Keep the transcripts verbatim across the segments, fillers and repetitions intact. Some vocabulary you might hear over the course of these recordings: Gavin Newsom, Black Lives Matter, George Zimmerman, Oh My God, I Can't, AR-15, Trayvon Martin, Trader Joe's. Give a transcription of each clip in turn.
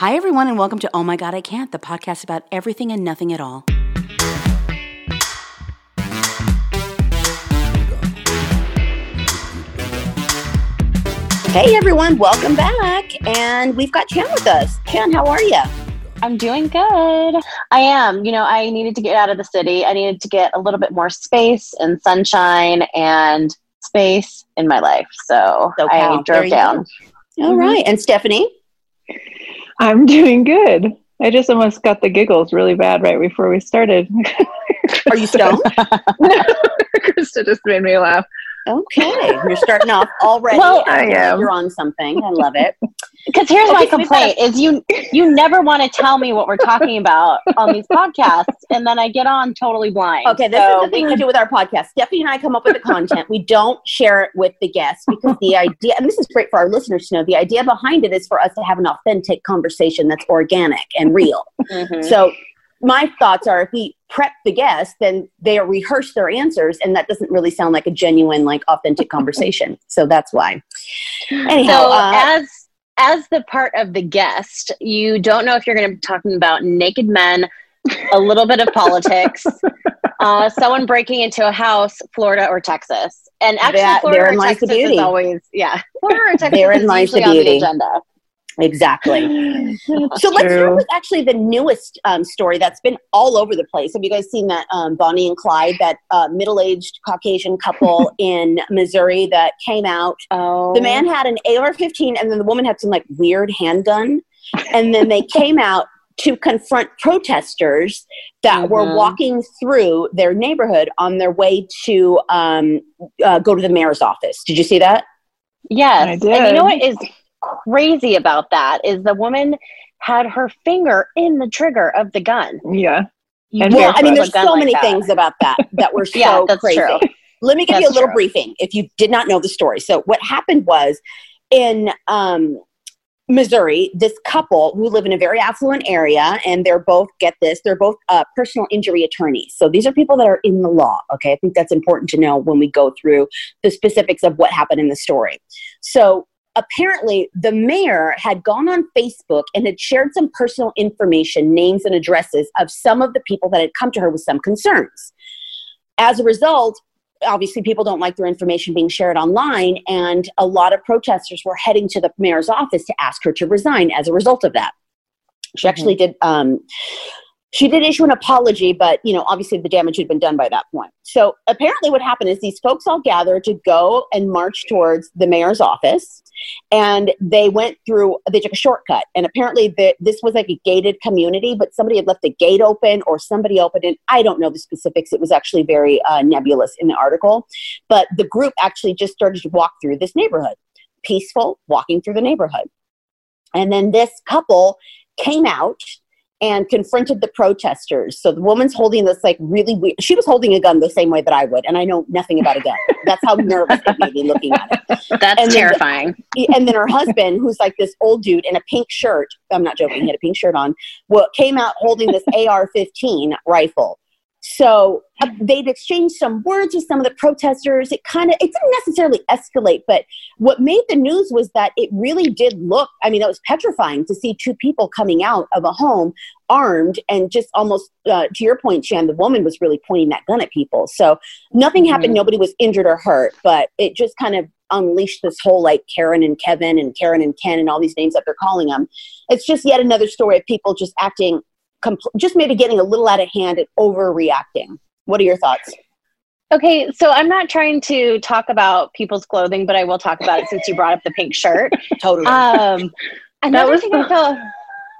Hi, everyone, and welcome to Oh My God, I Can't, the podcast about everything and nothing at all. Hey, everyone, welcome back. And we've got Chan with us. Chan, how are you? I'm doing good. I am. You know, I needed to get out of the city. I needed to get a little bit more space and sunshine and space in my life. So, so I drove down. Go. All mm-hmm. right. And Stephanie? I'm doing good. I just almost got the giggles really bad right before we started. Krista, are you stoned? No, Krista just made me laugh. Okay, you're starting off already. Well, I am. You're on something. I love it. Because here's okay, my complaint: so is you you never want to tell me what we're talking about on these podcasts, and then I get on totally blind. Okay, this so. is the thing we do with our podcast. Stephanie and I come up with the content. We don't share it with the guests because the idea, and this is great for our listeners to know, the idea behind it is for us to have an authentic conversation that's organic and real. Mm-hmm. So my thoughts are, if we prep the guests, then they rehearse their answers, and that doesn't really sound like a genuine, like, authentic conversation. So that's why. Anyhow, so uh, as as the part of the guest, you don't know if you're going to be talking about naked men, a little bit of politics, uh, someone breaking into a house, Florida or Texas, and actually that, Florida or Texas is always yeah, Florida or Texas is usually on the agenda. Exactly. That's so true. Let's start with actually the newest um, story that's been all over the place. Have you guys seen that um, Bonnie and Clyde, that uh, middle-aged Caucasian couple in Missouri that came out? Oh. The man had an A R fifteen, and then the woman had some like weird handgun. And then they came out to confront protesters that mm-hmm. were walking through their neighborhood on their way to um, uh, go to the mayor's office. Did you see that? Yes. I did. And you know what is crazy about that is the woman had her finger in the trigger of the gun. Yeah. And well, I mean, there's so many like things about that that were so yeah, that's crazy. True. Let me give that's you a little true. briefing if you did not know the story. So what happened was in um, Missouri, this couple who live in a very affluent area, and they're both, get this, they're both uh, personal injury attorneys. So these are people that are in the law. Okay. I think that's important to know when we go through the specifics of what happened in the story. So apparently, the mayor had gone on Facebook and had shared some personal information, names and addresses of some of the people that had come to her with some concerns. As a result, obviously, people don't like their information being shared online, and a lot of protesters were heading to the mayor's office to ask her to resign as a result of that. She actually mm-hmm. did... Um, She did issue an apology, but, you know, obviously the damage had been done by that point. So apparently what happened is these folks all gathered to go and march towards the mayor's office, and they went through, they took a shortcut. And apparently the, this was like a gated community, but somebody had left the gate open or somebody opened it. I don't know the specifics. It was actually very uh, nebulous in the article, but the group actually just started to walk through this neighborhood, peaceful, walking through the neighborhood. And then this couple came out and confronted the protesters. So the woman's holding this like really weird, she was holding a gun the same way that I would. And I know nothing about a gun. That's how nervous it made me looking at it. That's and terrifying. Then, and then her husband, who's like this old dude in a pink shirt, I'm not joking, he had a pink shirt on, well, came out holding this A R fifteen rifle. So uh, they'd exchanged some words with some of the protesters. It kind of, it didn't necessarily escalate, but what made the news was that it really did look, I mean, it was petrifying to see two people coming out of a home armed and just almost, uh, to your point, Shan, the woman was really pointing that gun at people. So nothing mm-hmm. happened. Nobody was injured or hurt, but it just kind of unleashed this whole like Karen and Kevin and Karen and Ken and all these names that they're calling them. It's just yet another story of people just acting Compl- just maybe getting a little out of hand and overreacting. What are your thoughts? Okay, so I'm not trying to talk about people's clothing, but I will talk about it since you brought up the pink shirt. Totally. Um, another, was- thing I found,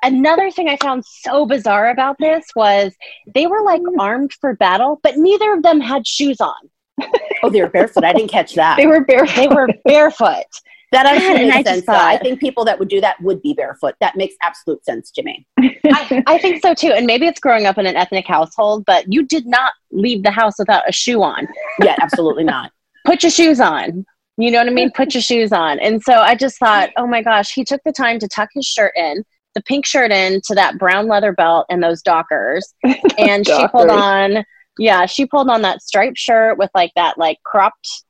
another thing I found so bizarre about this was they were like armed for battle, but neither of them had shoes on. Oh, they were barefoot. I didn't catch that. They were barefoot. They were barefoot. That actually makes I sense. Thought, I think people that would do that would be barefoot. That makes absolute sense to me. I, I think so too. And maybe it's growing up in an ethnic household, but you did not leave the house without a shoe on. Yeah, absolutely not. Put your shoes on. You know what I mean? Put your shoes on. And so I just thought, oh my gosh, he took the time to tuck his shirt in, the pink shirt in to that brown leather belt and those Dockers. And Dockers. she pulled on, yeah, she pulled on that striped shirt with like that like cropped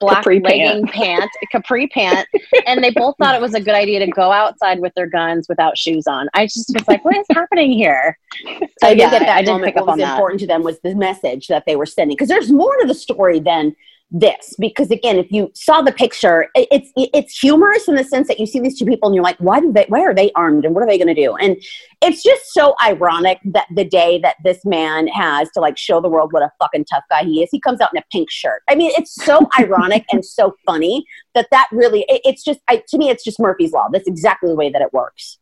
black capri legging pant, pant capri pant, and they both thought it was a good idea to go outside with their guns without shoes on. I just was like, what is happening here? So I yeah, think at that I moment, what was important that. to them was the message that they were sending. Because there's more to the story than this. Because again, if you saw the picture, it, it's it's humorous in the sense that you see these two people and you're like, why did they? Why are they armed? And what are they going to do? And it's just so ironic that the day that this man has to like show the world what a fucking tough guy he is, he comes out in a pink shirt. I mean, it's so ironic and so funny that that really, it, it's just, I, to me, it's just Murphy's Law. That's exactly the way that it works.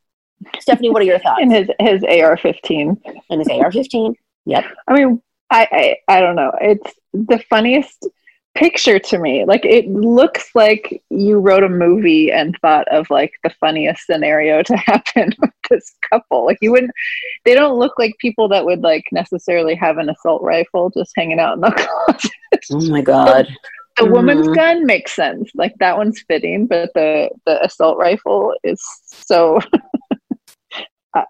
Stephanie, what are your thoughts? And his, his A R fifteen. And his A R fifteen. Yep. I mean, I, I, I don't know. It's the funniest picture to me. Like, it looks like you wrote a movie and thought of like the funniest scenario to happen with this couple. Like, you wouldn't, they don't look like people that would like necessarily have an assault rifle just hanging out in the closet. Oh my God. The, the mm. woman's gun makes sense. Like, that one's fitting, but the, the assault rifle is so uh,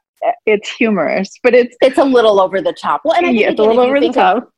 it's humorous, but it's, it's a little over the top. Well, and I think yeah, it's again, a little over the top. Of-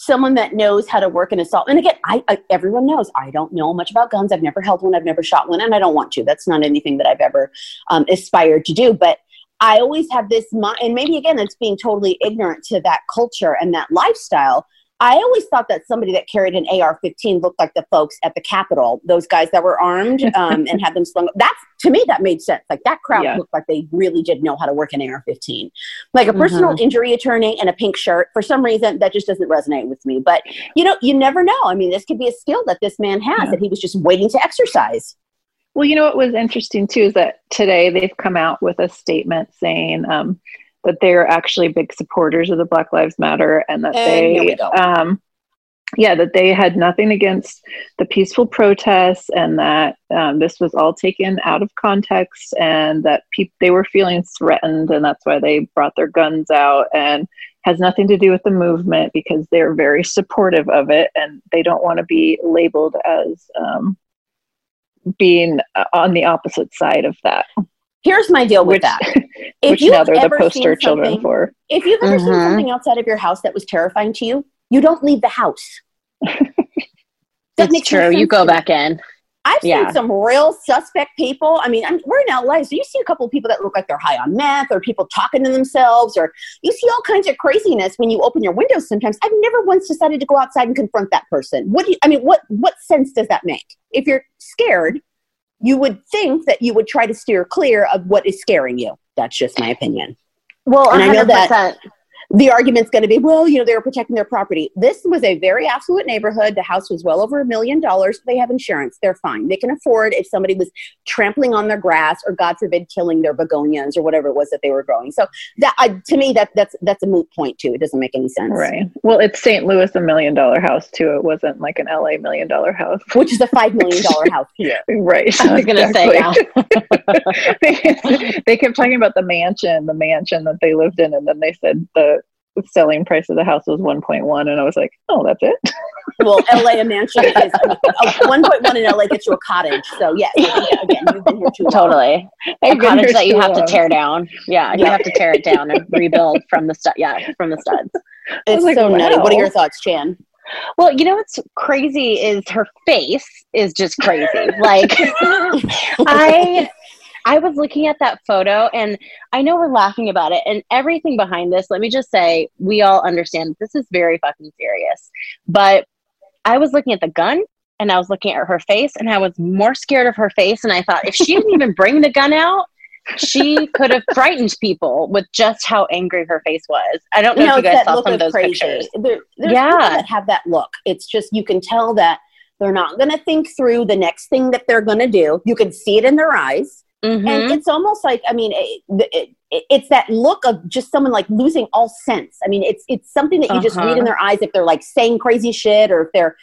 Someone that knows how to work an assault. And again, I, I everyone knows I don't know much about guns. I've never held one. I've never shot one. And I don't want to. That's not anything that I've ever um, aspired to do. But I always have this mind. And maybe, again, it's being totally ignorant to that culture and that lifestyle. I always thought that somebody that carried an A R fifteen looked like the folks at the Capitol, those guys that were armed um, and had them slung. That's, to me, that made sense. Like, that crowd yeah. looked like they really did know how to work an A R fifteen. Like, a personal mm-hmm. injury attorney and a pink shirt, for some reason, that just doesn't resonate with me. But, you know, you never know. I mean, this could be a skill that this man has yeah. that he was just waiting to exercise. Well, you know, what was interesting, too, is that today they've come out with a statement saying um, – that they're actually big supporters of the Black Lives Matter, and that and they, um, yeah, that they had nothing against the peaceful protests, and that um, this was all taken out of context, and that pe- they were feeling threatened, and that's why they brought their guns out, and has nothing to do with the movement because they're very supportive of it, and they don't want to be labeled as um, being on the opposite side of that. Here's my deal with which, that. If which you now they're the poster children for. If you've ever mm-hmm. seen something outside of your house that was terrifying to you, you don't leave the house. That makes true. You go back in. I've yeah. seen some real suspect people. I mean, I'm, we're in L A, so you see a couple of people that look like they're high on meth, or people talking to themselves, or you see all kinds of craziness when you open your windows sometimes. I've never once decided to go outside and confront that person. What do you, I mean, what, what sense does that make? If you're scared, you would think that you would try to steer clear of what is scaring you. That's just my opinion. Well, and I know that the argument's going to be, well, you know, they were protecting their property. This was a very affluent neighborhood. The house was well over a million dollars. They have insurance. They're fine. They can afford if somebody was trampling on their grass or, God forbid, killing their begonias or whatever it was that they were growing. So that, uh, to me, that that's that's a moot point, too. It doesn't make any sense. Right. Well, it's Saint Louis, a million-dollar house, too. It wasn't like an L A million-dollar house. Which is a five million dollars house here. Right. I was going to say now. they, they kept talking about the mansion, the mansion that they lived in, and then they said the selling price of the house was one point one, and I was like, oh, that's it. Well, L A, a mansion is one point one in L A gets you a cottage. So yes, again, you've been here too long. Totally. A cottage that you have long. to tear down. Yeah, you yeah. have to tear it down and rebuild from the stu- yeah, from the studs. It's like, so wow. nutty. What are your thoughts, Chan? Well, you know what's crazy is her face is just crazy. Like, I I was looking at that photo, and I know we're laughing about it and everything behind this. Let me just say, we all understand this is very fucking serious, but I was looking at the gun and I was looking at her face, and I was more scared of her face. And I thought, if she didn't even bring the gun out, she could have frightened people with just how angry her face was. I don't know no, if you guys saw some of those crazy. pictures. There, there's yeah. people that have that look. It's just, you can tell that they're not going to think through the next thing that they're going to do. You can see it in their eyes. Mm-hmm. And it's almost like, I mean, it, it, it, it's that look of just someone like losing all sense. I mean, it's it's something that you uh-huh. just read in their eyes if they're like saying crazy shit, or if they're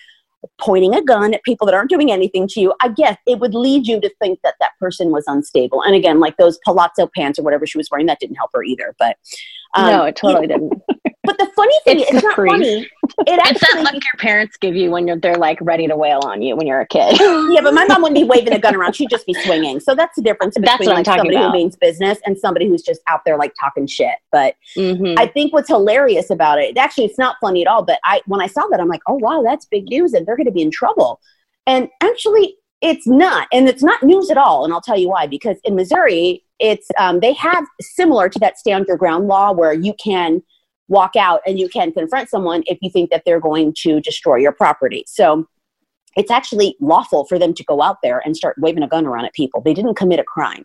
pointing a gun at people that aren't doing anything to you. I guess it would lead you to think that that person was unstable. And again, like those palazzo pants or whatever she was wearing, that didn't help her either. But um, no, it totally you know, didn't. But the funny thing it's is, it's not funny. It actually, it's that look your parents give you when you're, they're like ready to wail on you when you're a kid. Yeah, but my mom wouldn't be waving a gun around. She'd just be swinging. So that's the difference between that's what like, I'm somebody about. who means business and somebody who's just out there like talking shit. But mm-hmm. I think what's hilarious about it, actually, it's not funny at all. But I when I saw that, I'm like, oh, wow, that's big news. And they're going to be in trouble. And actually, it's not. And it's not news at all. And I'll tell you why. Because in Missouri, it's um, they have similar to that stand your ground law where you can walk out and you can confront someone if you think that they're going to destroy your property. So it's actually lawful for them to go out there and start waving a gun around at people. They didn't commit a crime.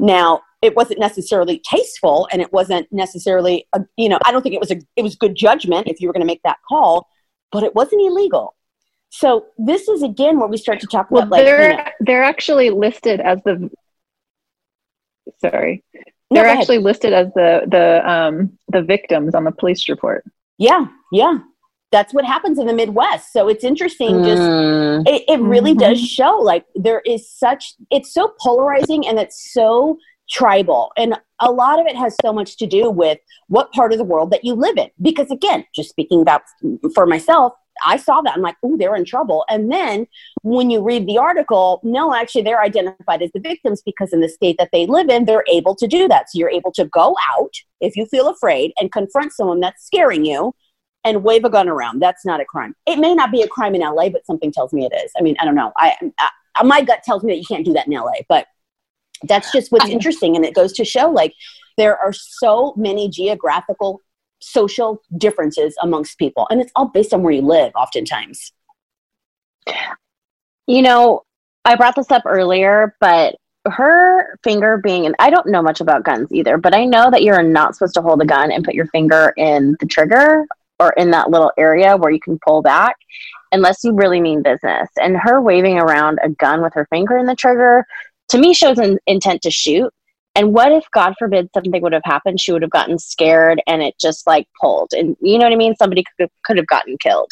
Now, it wasn't necessarily tasteful, and it wasn't necessarily, a, you know, I don't think it was a, it was good judgment if you were going to make that call, but it wasn't illegal. So this is again where we start to talk well, about like they're you know, they're actually listed as the sorry no, they're actually listed as the the um, the victims on the police report. Yeah, yeah. That's what happens in the Midwest. So it's interesting. Just mm. it, it really mm-hmm. does show like there is such, it's so polarizing and it's so tribal. And a lot of it has so much to do with what part of the world that you live in. Because again, just speaking about for myself, I saw that. I'm like, oh, they're in trouble. And then when you read the article, no, actually they're identified as the victims because in the state that they live in, they're able to do that. So you're able to go out if you feel afraid and confront someone that's scaring you and wave a gun around. That's not a crime. It may not be a crime in L A, but something tells me it is. I mean, I don't know. I, I my gut tells me that you can't do that in L A, but that's just what's I, interesting. And it goes to show like there are so many geographical, social differences amongst people. And it's all based on where you live oftentimes. You know, I brought this up earlier, but her finger being, and I don't know much about guns either, but I know that you're not supposed to hold a gun and put your finger in the trigger or in that little area where you can pull back, unless you really mean business. And her waving around a gun with her finger in the trigger, to me, shows an intent to shoot. And what if, God forbid, something would have happened? She would have gotten scared and it just like pulled. And you know what I mean? Somebody could, could have gotten killed.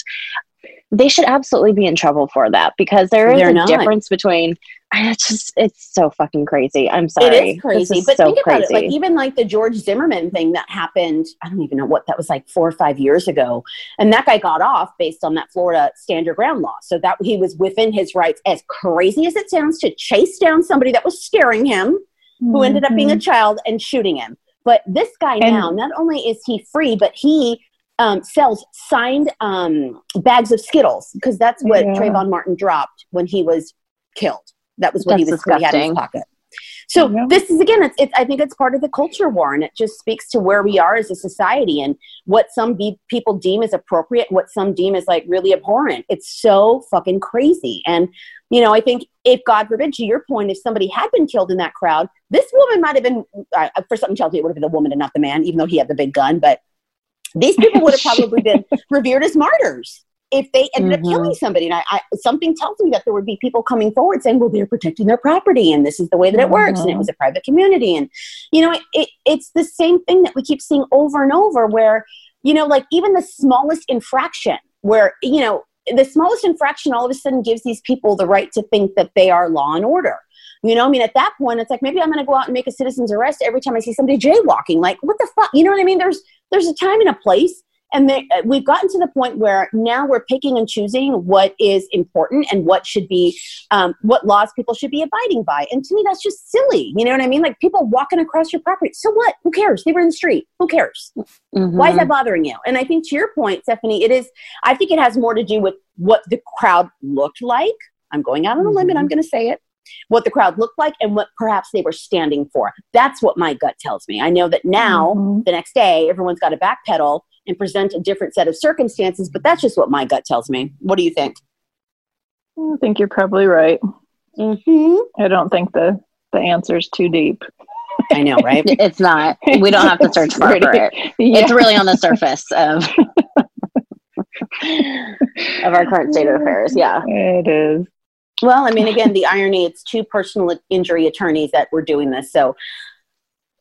They should absolutely be in trouble for that, because there is They're a not. difference between, it's just, it's so fucking crazy. I'm sorry. It is crazy. Is but so think about crazy. it. Like even like the George Zimmerman thing that happened, I don't even know what that was, like four or five years ago. And that guy got off based on that Florida stand your ground law. So that he was within his rights, as crazy as it sounds, to chase down somebody that was scaring him, mm-hmm. who ended up being a child, and shooting him. But this guy and, now, not only is he free, but he Um, sells signed um, bags of Skittles, because that's what yeah. Trayvon Martin dropped when he was killed. That was what that's he was disgusting. He had in his pocket. So yeah. this is again, it's, it's, I think it's part of the culture war, and it just speaks to where we are as a society and what some be- people deem as appropriate, what some deem as like really abhorrent. It's so fucking crazy. And you know, I think if, God forbid, to your point, if somebody had been killed in that crowd, this woman might have been uh, for something tells me it would have been the woman and not the man, even though he had the big gun, but. These people would have probably been revered as martyrs if they ended mm-hmm. up killing somebody. And I, I, something tells me that there would be people coming forward saying, well, they're protecting their property and this is the way that it mm-hmm. works. And it was a private community. And, you know, it, it, it's the same thing that we keep seeing over and over where, you know, like even the smallest infraction where, you know, the smallest infraction all of a sudden gives these people the right to think that they are law and order. You know, I mean, at that point, it's like, maybe I'm going to go out and make a citizen's arrest every time I see somebody jaywalking. Like, what the fuck? You know what I mean? There's there's a time and a place. And they, we've gotten to the point where now we're picking and choosing what is important and what should be, um, what laws people should be abiding by. And to me, that's just silly. You know what I mean? Like people walking across your property. So what? Who cares? They were in the street. Who cares? Mm-hmm. Why is that bothering you? And I think to your point, Stephanie, it is, I think it has more to do with what the crowd looked like. I'm going out on a limb and I'm going to say it. What the crowd looked like and what perhaps they were standing for. That's what my gut tells me. I know that now, mm-hmm. the next day, everyone's got to backpedal and present a different set of circumstances, but that's just what my gut tells me. What do you think? I think you're probably right. Mm-hmm. I don't think the, the answer's too deep. I know, right? It's not. We don't have to search far for it. Yeah. It's really on the surface of, of our current state of affairs. Yeah. It is. Well, I mean, again, the irony, it's two personal injury attorneys that were doing this. So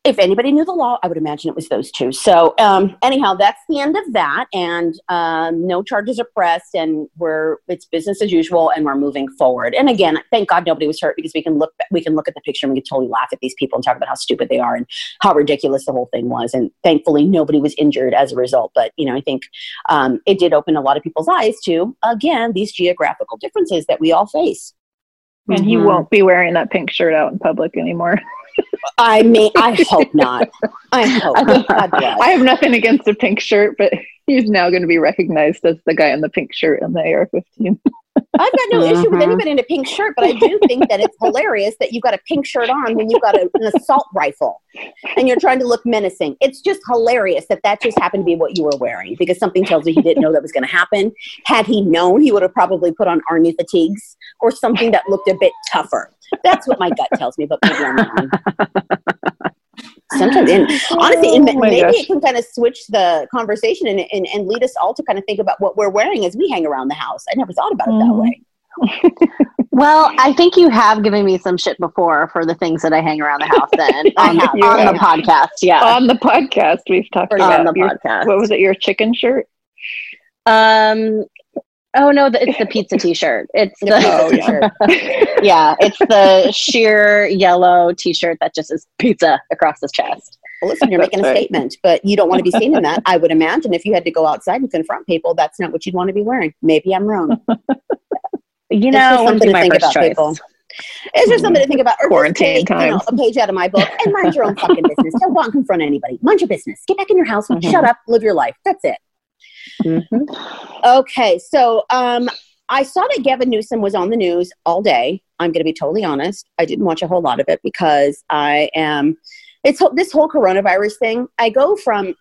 if anybody knew the law, I would imagine it was those two. So um, anyhow, that's the end of that. And um, no charges are pressed, and we're, it's business as usual, and we're moving forward. And again, thank God nobody was hurt, because we can look, we can look at the picture and we can totally laugh at these people and talk about how stupid they are and how ridiculous the whole thing was. And thankfully nobody was injured as a result. But, you know, I think um, it did open a lot of people's eyes to, again, these geographical differences that we all face. And mm-hmm. he won't be wearing that pink shirt out in public anymore. I mean, I hope not. I hope not. I have nothing against a pink shirt, but he's now going to be recognized as the guy in the pink shirt in the A R fifteen. I've got no issue with anybody in a pink shirt, but I do think that it's hilarious that you've got a pink shirt on when you've got a, an assault rifle and you're trying to look menacing. It's just hilarious that that just happened to be what you were wearing, because something tells you he didn't know that was going to happen. Had he known, he would have probably put on army fatigues or something that looked a bit tougher. That's what my gut tells me, but maybe I'm wrong. Sometimes, in, honestly, oh in, maybe gosh. It can kind of switch the conversation and, and, and lead us all to kind of think about what we're wearing as we hang around the house. I never thought about it that way. Well, I think you have given me some shit before for the things that I hang around the house in. I have. On right. the podcast, yeah. On the podcast, we've talked about. On the your, podcast. What was it, your chicken shirt? Um... Oh no, the, it's the pizza t-shirt. It's the oh, yeah. yeah, it's the sheer yellow t-shirt that just is pizza across his chest. Well, listen, you're that's making right. a statement, but you don't want to be seen in that. I would imagine if you had to go outside and confront people, that's not what you'd want to be wearing. Maybe I'm wrong. You know, something to my think first about, choice. People. It's just something to think about. Or quarantine take, time. You know, a page out of my book and mind your own fucking business. Don't go and confront anybody. Mind your business. Get back in your house. Mm-hmm. Shut up. Live your life. That's it. Mm-hmm. Okay, so um, I saw that Gavin Newsom was on the news all day. I'm going to be totally honest. I didn't watch a whole lot of it because I am, it's this whole coronavirus thing. I go from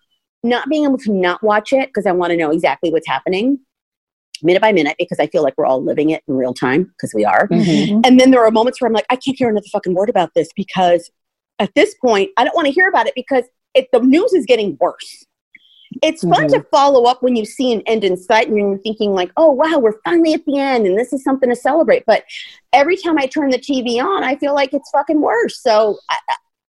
not being able to not watch it because I want to know exactly what's happening minute by minute, because I feel like we're all living it in real time, because we are. Mm-hmm. And then there are moments where I'm like, I can't hear another fucking word about this, because at this point, I don't want to hear about it, because it, the news is getting worse. It's fun mm-hmm. to follow up when you see an end in sight and you're thinking like, oh, wow, we're finally at the end and this is something to celebrate. But every time I turn the T V on, I feel like it's fucking worse. So I,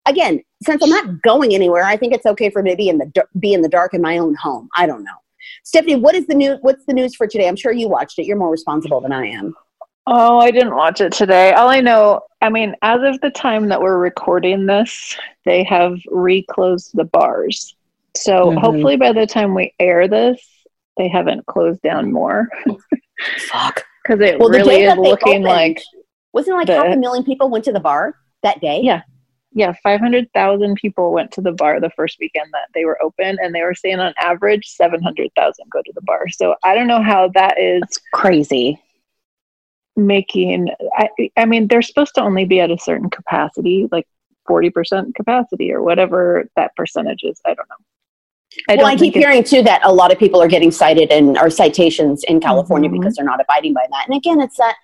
again, since I'm not going anywhere, I think it's okay for me to be in the, be in the dark in my own home. I don't know. Stephanie, what is the news? What's the news for today? I'm sure you watched it. You're more responsible than I am. Oh, I didn't watch it today. All I know, I mean, as of the time that we're recording this, they have reclosed the bars. So mm-hmm. hopefully by the time we air this, they haven't closed down more. Fuck. Because it well, really is looking opened, like... Wasn't it like the, half a million people went to the bar that day? Yeah. Yeah, five hundred thousand people went to the bar the first weekend that they were open, and they were saying on average seven hundred thousand go to the bar. So I don't know how that is... That's crazy. Making... I, I mean, they're supposed to only be at a certain capacity, like forty percent capacity or whatever that percentage is. I don't know. I well, I keep hearing, too, that a lot of people are getting cited and are citations in California mm-hmm. because they're not abiding by that. And again, it's that,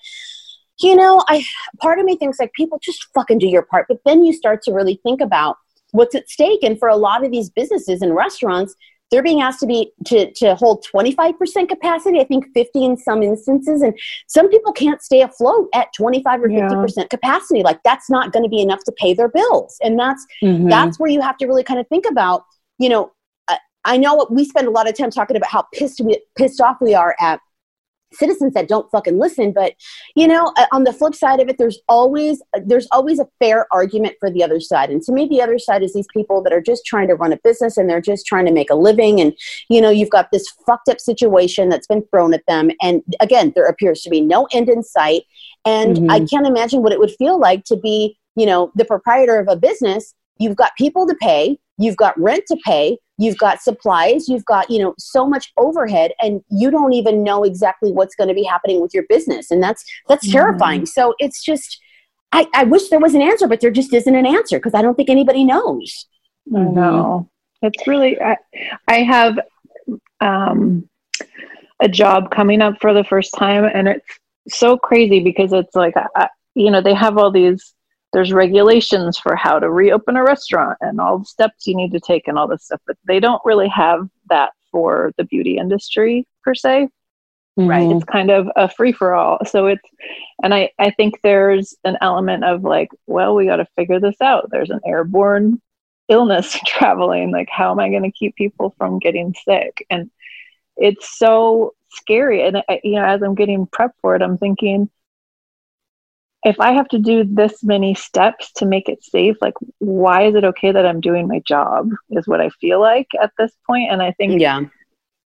you know, I part of me thinks, like, people just fucking do your part. But then you start to really think about what's at stake. And for a lot of these businesses and restaurants, they're being asked to be to, to hold twenty-five percent capacity, I think fifty in some instances. And some people can't stay afloat at twenty-five or yeah. fifty percent capacity. Like, that's not going to be enough to pay their bills. And that's mm-hmm. that's where you have to really kind of think about, you know, I know we spend a lot of time talking about how pissed we, pissed off we are at citizens that don't fucking listen. But, you know, on the flip side of it, there's always there's always a fair argument for the other side. And to me, the other side is these people that are just trying to run a business and they're just trying to make a living. And, you know, you've got this fucked up situation that's been thrown at them. And again, there appears to be no end in sight. And mm-hmm. I can't imagine what it would feel like to be, you know, the proprietor of a business. You've got people to pay. You've got rent to pay. You've got supplies, you've got, you know, so much overhead, and you don't even know exactly what's going to be happening with your business. And that's, that's terrifying. Mm. So it's just, I, I wish there was an answer, but there just isn't an answer, because I don't think anybody knows. I know. It's really, I, I have um, a job coming up for the first time, and it's so crazy because it's like, I, you know, they have all these, there's regulations for how to reopen a restaurant and all the steps you need to take and all this stuff, but they don't really have that for the beauty industry per se. Mm-hmm. Right. It's kind of a free for all. So it's, and I, I think there's an element of like, well, we got to figure this out. There's an airborne illness traveling. Like, how am I going to keep people from getting sick? And it's so scary. And I, you know, as I'm getting prepped for it, I'm thinking, if I have to do this many steps to make it safe, like, why is it okay that I'm doing my job is what I feel like at this point. And I think, yeah.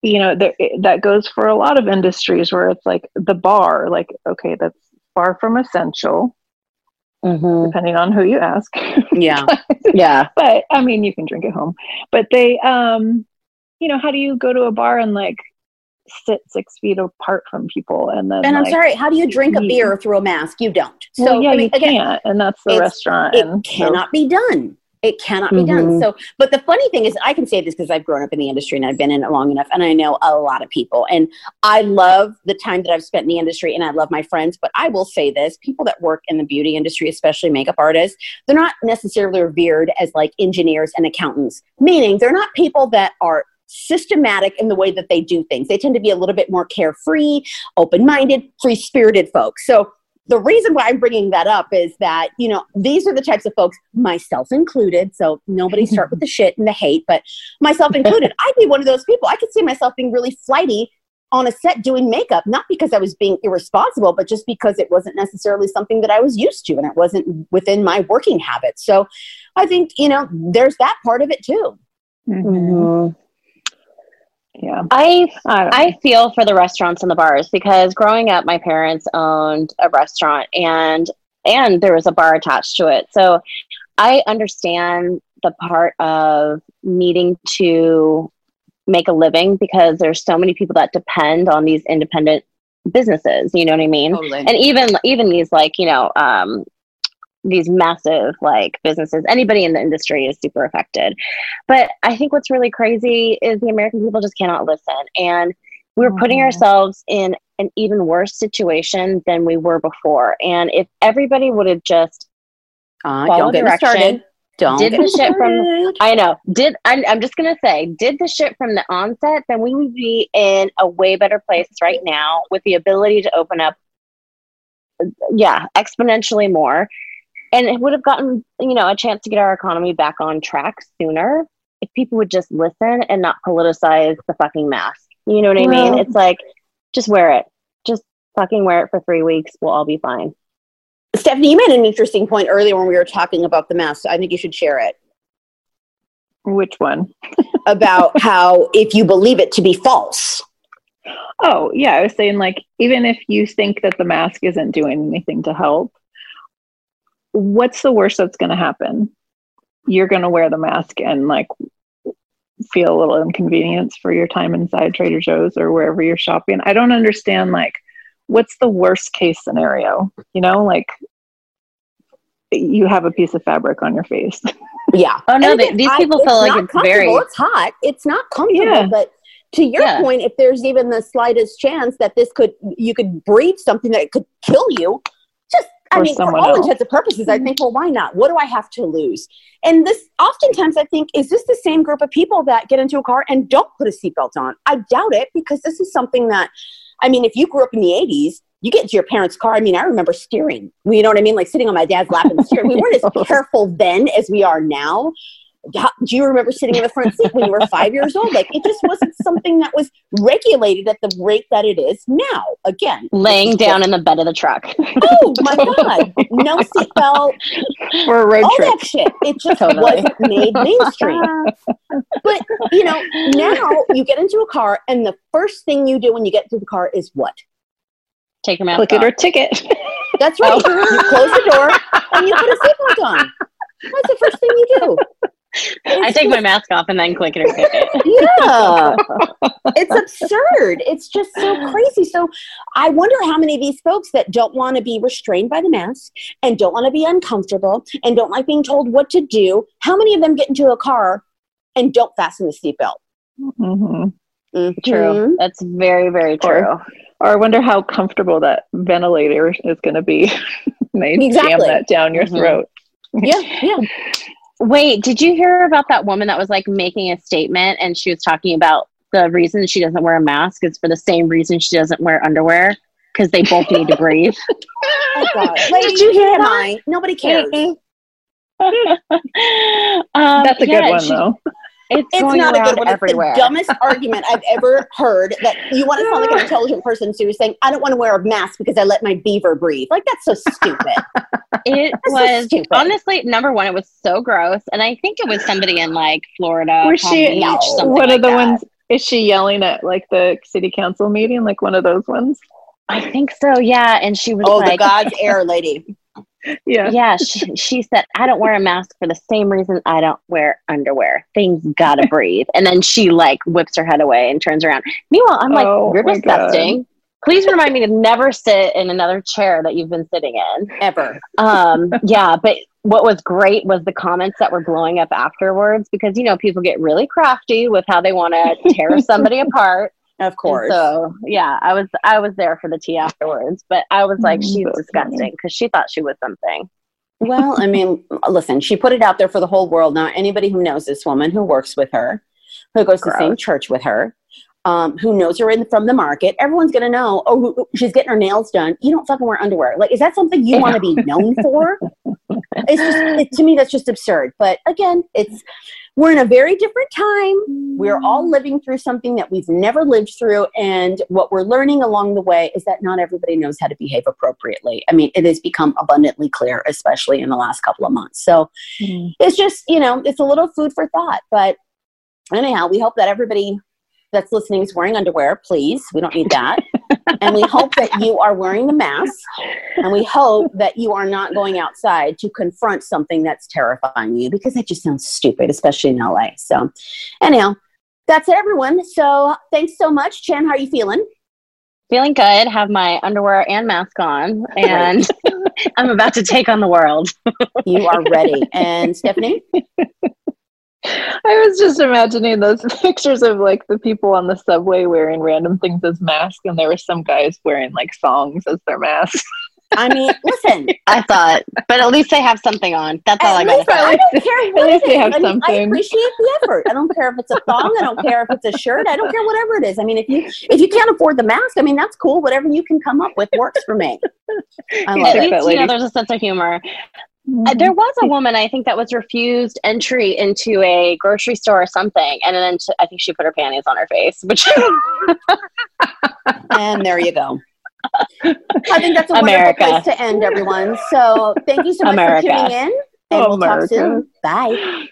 you know, there, that goes for a lot of industries where it's like the bar, like, okay, that's far from essential, mm-hmm. depending on who you ask. Yeah. but, yeah. But I mean, you can drink at home, but they, um, you know, how do you go to a bar and like, sit six feet apart from people. And then, and I'm like, sorry, how do you drink a beer through a mask? You don't. So well, yeah, I mean, you again, can't, and that's the restaurant. It and cannot so. be done. It cannot mm-hmm. be done. So, but the funny thing is, I can say this because I've grown up in the industry and I've been in it long enough, and I know a lot of people, and I love the time that I've spent in the industry, and I love my friends, but I will say this, people that work in the beauty industry, especially makeup artists, they're not necessarily revered as like engineers and accountants, meaning they're not people that are systematic in the way that they do things. They tend to be a little bit more carefree, open-minded, free-spirited folks. So the reason why I'm bringing that up is that, you know, these are the types of folks, myself included, so nobody start with the shit and the hate, but myself included, I'd be one of those people. I could see myself being really flighty on a set doing makeup, not because I was being irresponsible, but just because it wasn't necessarily something that I was used to and it wasn't within my working habits. So I think, you know, there's that part of it too. Mm-hmm. Yeah. I I, I feel for the restaurants and the bars, because growing up, my parents owned a restaurant and and there was a bar attached to it. So I understand the part of needing to make a living, because there's so many people that depend on these independent businesses. You know what I mean? Totally. And even even these like, you know, um, these massive like businesses, anybody in the industry is super affected. But I think what's really crazy is the American people just cannot listen. And we're putting mm-hmm. ourselves in an even worse situation than we were before. And if everybody would have just uh, followed don't get direction, don't did get the shit from, I know, did, I'm, I'm just going to say, did the shit from the onset, then we would be in a way better place right now with the ability to open up, yeah, exponentially more. And it would have gotten, you know, a chance to get our economy back on track sooner if people would just listen and not politicize the fucking mask. You know what I mean? It's like, just wear it. Just fucking wear it for three weeks. We'll all be fine. Stephanie, you made an interesting point earlier when we were talking about the mask. So I think you should share it. Which one? About how if you believe it to be false. Oh, yeah. I was saying, like, even if you think that the mask isn't doing anything to help, what's the worst that's going to happen? You're going to wear the mask and like feel a little inconvenience for your time inside Trader Joe's or wherever you're shopping. I don't understand, like, what's the worst case scenario? You know, like you have a piece of fabric on your face. Yeah. Oh no, they, these I, people feel like it's very, it's hot. It's not comfortable, yeah. But to your yeah. point, if there's even the slightest chance that this could, you could breathe something that could kill you, just, I mean, for all else. intents and purposes, I think, well, why not? What do I have to lose? And this, oftentimes, I think, is this the same group of people that get into a car and don't put a seatbelt on? I doubt it, because this is something that, I mean, if you grew up in the eighties, you get into your parents' car. I mean, I remember steering. You know what I mean? Like sitting on my dad's lap and steering. We weren't as careful then as we are now. How, do you remember sitting in the front seat when you were five years old? Like, it just wasn't something that was regulated at the rate that it is now. Again, laying down in the bed of the truck. Oh my God. No seatbelt. For a road all trip. All that shit. It just totally. wasn't made mainstream. But, you know, now you get into a car and the first thing you do when you get into the car is what? Take your mask off. Click it or ticket. That's right. Oh. You close the door and you put a seatbelt on. That's the first thing you do. It's I take just, my mask off and then click it or click it. Yeah. It's absurd. It's just so crazy. So I wonder how many of these folks that don't want to be restrained by the mask and don't want to be uncomfortable and don't like being told what to do, how many of them get into a car and don't fasten the seatbelt? Mm-hmm. Mm-hmm. True. That's very, very true. Or, or I wonder how comfortable that ventilator is going to be. They exactly. jam that down your mm-hmm. throat. Yeah, yeah. Wait, did you hear about that woman that was like making a statement and she was talking about the reason she doesn't wear a mask is for the same reason she doesn't wear underwear, because they both need to breathe? Oh God. Wait, did you hear that? Nobody cares. um, That's a yeah, good one she, though. It's, it's going not a good one. Everywhere. It's the dumbest argument I've ever heard, that you want to sound like an intelligent person, so you're saying, I don't want to wear a mask because I let my beaver breathe. Like, that's so stupid. It that's was, so stupid. Honestly, number one, it was so gross. And I think it was somebody in, like, Florida. Was she, no, one like of the that. ones, is she yelling at, like, the city council meeting? Like, one of those ones? I think so, yeah. And she was oh, like. Oh, the God's air lady. Yeah. Yeah. She, she said, I don't wear a mask for the same reason I don't wear underwear. Things gotta breathe. And then she like whips her head away and turns around. Meanwhile, I'm like, oh, you're disgusting. God. Please remind me to never sit in another chair that you've been sitting in ever. Um, yeah. But what was great was the comments that were blowing up afterwards, because, you know, people get really crafty with how they want to tear somebody apart. Of course. And so yeah, I was, I was there for the tea afterwards, but I was like, she's so disgusting, because she thought she was something. Well, I mean, listen, she put it out there for the whole world. Now, anybody who knows this woman, who works with her, who goes Gross. to the same church with her, um, who knows her in, from the market, everyone's going to know, oh, she's getting her nails done. You don't fucking wear underwear. Like, is that something you yeah. want to be known for? It's just, it, to me, that's just absurd. But again, it's, we're in a very different time. We're all living through something that we've never lived through. And what we're learning along the way is that not everybody knows how to behave appropriately. I mean, it has become abundantly clear, especially in the last couple of months. So mm. it's just, you know, it's a little food for thought. But anyhow, we hope that everybody that's listening is wearing underwear, please. We don't need that. And we hope that you are wearing the mask, and we hope that you are not going outside to confront something that's terrifying you, because that just sounds stupid, especially in L A. So anyhow, that's it, everyone. So thanks so much. Chen, how are you feeling? Feeling good. Have my underwear and mask on, and I'm about to take on the world. You are ready. And Stephanie? I was just imagining those pictures of like the people on the subway wearing random things as masks, and there were some guys wearing like songs as their masks. I mean, listen, I thought, but at least they have something on. That's at all I got to say. I don't care what at least they have I something. Mean, I appreciate the effort. I don't care if it's a thong. I don't care if it's a shirt. I don't care whatever it is. I mean, if you if you can't afford the mask, I mean, that's cool. Whatever you can come up with works for me. I like at least, you know, there's a sense of humor. Uh, there was a woman, I think, that was refused entry into a grocery store or something. And then t- I think she put her panties on her face. Which and there you go. I think that's a America. wonderful place to end, everyone. So thank you so much America. for tuning in. And America. We'll talk soon. Bye.